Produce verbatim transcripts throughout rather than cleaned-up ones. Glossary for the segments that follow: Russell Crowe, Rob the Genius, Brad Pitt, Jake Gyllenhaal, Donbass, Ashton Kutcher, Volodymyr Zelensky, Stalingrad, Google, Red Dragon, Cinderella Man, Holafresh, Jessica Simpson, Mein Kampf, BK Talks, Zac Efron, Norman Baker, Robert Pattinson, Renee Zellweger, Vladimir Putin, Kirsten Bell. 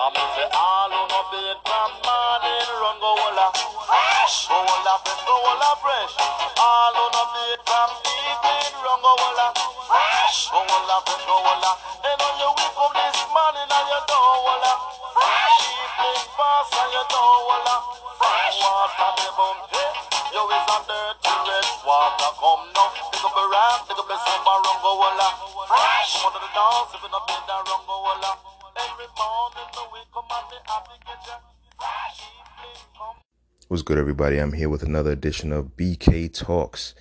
I'm say all on a bed from morning run go Holafresh. Go Holafresh, go Holafresh. All on a bed from evening run go Holafresh. Go Holafresh, go Holafresh. And on your wake up this morning and you don't Holafresh. Evening pass and you don't Holafresh. Water be bumpy, you is a dirty red. Water come now, pick up a rap, pick up a summer run go Holafresh. Come on to the dance, if you not been that run go Holafresh. What's good, everybody? I'm here with another edition of B K Talks,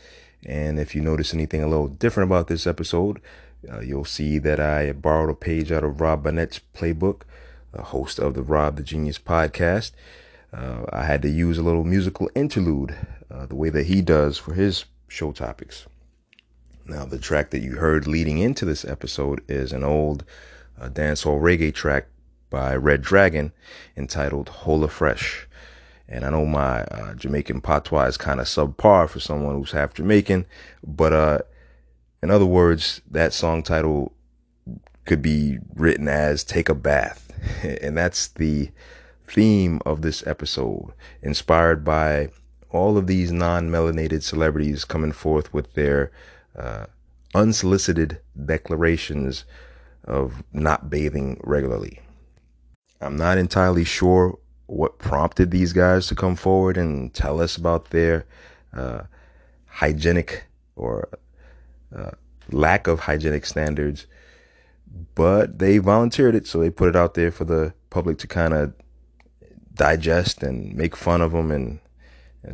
and if you notice anything a little different about this episode, uh, you'll see that I borrowed a page out of Rob Bennett's playbook, a host of the Rob the Genius podcast. Uh, I had to use a little musical interlude, uh, the way that he does for his show topics. Now, the track that you heard leading into this episode is an old a dancehall reggae track by Red Dragon entitled Holafresh. And I know my uh, Jamaican patois is kind of subpar for someone who's half Jamaican, but uh, in other words, that song title could be written as Take a Bath. And that's the theme of this episode, inspired by all of these non-melanated celebrities coming forth with their uh, unsolicited declarations of not bathing regularly. I'm not entirely sure what prompted these guys to come forward and tell us about their uh, hygienic or uh, lack of hygienic standards, but they volunteered it, so they put it out there for the public to kind of digest and make fun of them and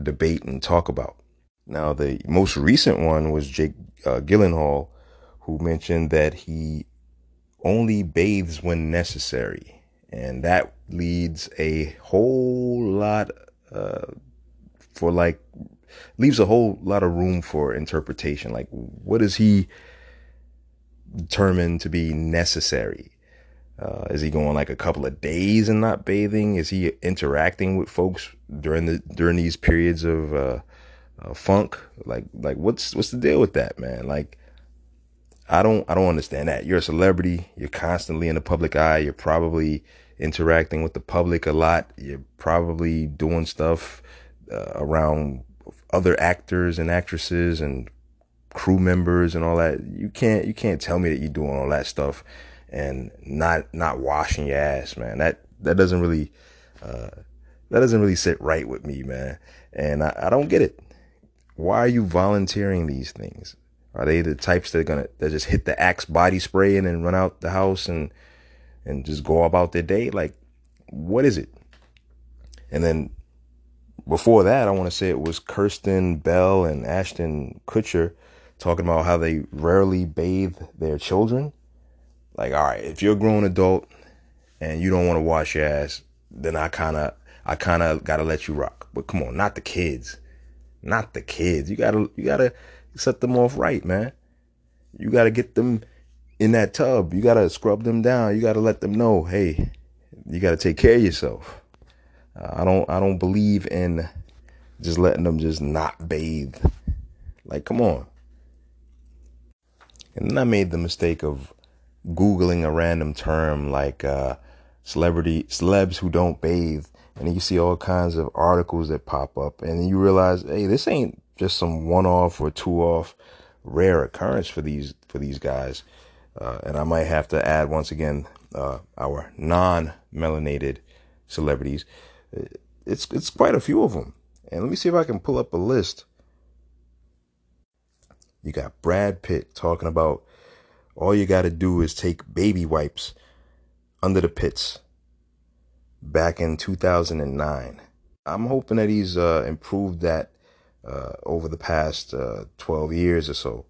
debate and talk about. Now, the most recent one was Jake uh, Gyllenhaal, who mentioned that he only bathes when necessary, and that leads a whole lot uh, for like leaves a whole lot of room for interpretation. Like, what does he determine to be necessary? Uh, is he going like a couple of days and not bathing? Is he interacting with folks during the during these periods of uh, uh, funk? Like, like what's what's the deal with that, man? Like, I don't I don't understand that. You're a celebrity. You're constantly in the public eye. You're probably interacting with the public a lot. You're probably doing stuff uh, around other actors and actresses and crew members and all that. You can't you can't tell me that you're doing all that stuff and not not washing your ass, man. That that doesn't really uh, that doesn't really sit right with me, man. And I, I don't get it. Why are you volunteering these things? Are they the types that are gonna that just hit the Axe body spray and then run out the house and and just go about their day? Like, what is it? And then before that, I want to say it was Kirsten Bell and Ashton Kutcher talking about how they rarely bathe their children. Like, all right, if you're a grown adult and you don't want to wash your ass, then I kind of I kind of gotta let you rock. But come on, not the kids, not the kids. You gotta you gotta. Set them off right, man. You got to get them in that tub. You got to scrub them down. You got to let them know, hey, you got to take care of yourself. Uh, I don't I don't believe in just letting them just not bathe. Like, come on. And then I made the mistake of Googling a random term like uh, celebrity celebs who don't bathe. And then you see all kinds of articles that pop up. And then you realize, hey, this ain't just some one-off or two-off rare occurrence for these for these guys. Uh, and I might have to add, once again, uh, our non-melanated celebrities. It's it's quite a few of them. And let me see if I can pull up a list. You got Brad Pitt talking about all you got to do is take baby wipes under the pits back in two thousand nine. I'm hoping that he's uh, improved that Uh, over the past uh, twelve years or so.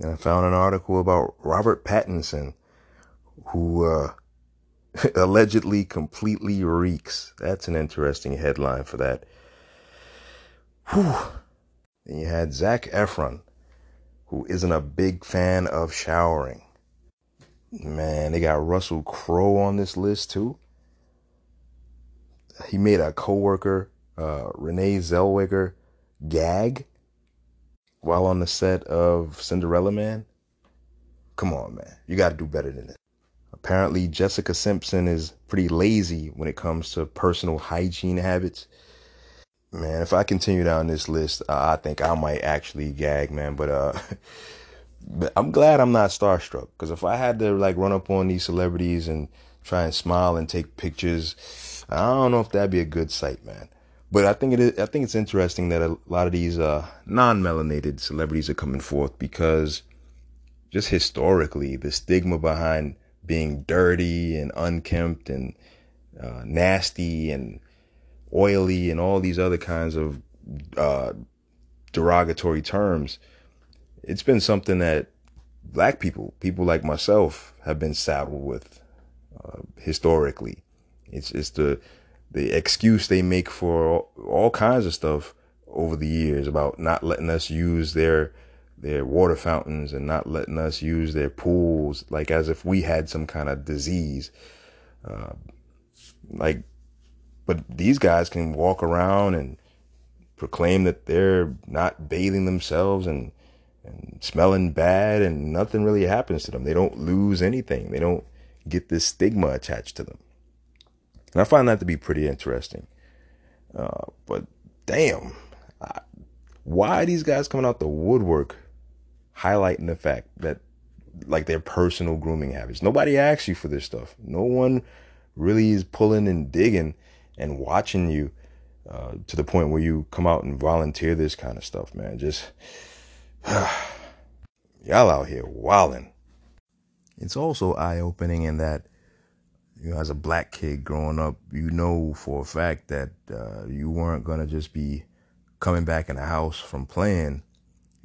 And I found an article about Robert Pattinson, who uh, allegedly completely reeks. That's an interesting headline for that. Whew. And you had Zac Efron, who isn't a big fan of showering. Man, they got Russell Crowe on this list too. He made a coworker, uh, Renee Zellweger, gag while on the set of Cinderella Man. Come on, man. You got to do better than this. Apparently, Jessica Simpson is pretty lazy when it comes to personal hygiene habits. Man, if I continue down this list, uh, I think I might actually gag, man. But uh, but I'm glad I'm not starstruck, because if I had to like run up on these celebrities and try and smile and take pictures, I don't know if that'd be a good sight, man. But I think it is, I think it's interesting that a lot of these uh, non-melanated celebrities are coming forth, because just historically, the stigma behind being dirty and unkempt and uh, nasty and oily and all these other kinds of uh, derogatory terms, it's been something that black people, people like myself, have been saddled with uh, historically. It's it's the the excuse they make for all, all kinds of stuff over the years about not letting us use their their water fountains and not letting us use their pools, like as if we had some kind of disease. Uh, like, but these guys can walk around and proclaim that they're not bathing themselves and, and smelling bad, and nothing really happens to them. They don't lose anything. They don't get this stigma attached to them. And I find that to be pretty interesting. Uh, but damn, I, why are these guys coming out the woodwork highlighting the fact that, like, their personal grooming habits? Nobody asks you for this stuff. No one really is pulling and digging and watching you uh, to the point where you come out and volunteer this kind of stuff, man. Just, y'all out here wilding. It's also eye-opening in that, you know, as a black kid growing up, you know for a fact that uh, you weren't going to just be coming back in the house from playing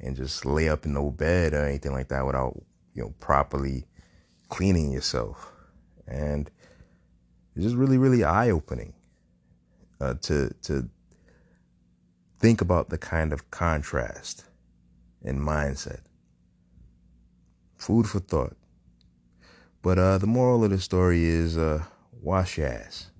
and just lay up in no bed or anything like that without, you know, properly cleaning yourself. And it's just really, really eye-opening uh, to to think about the kind of contrast and mindset. Food for thought. But uh, the moral of the story is uh, wash your ass.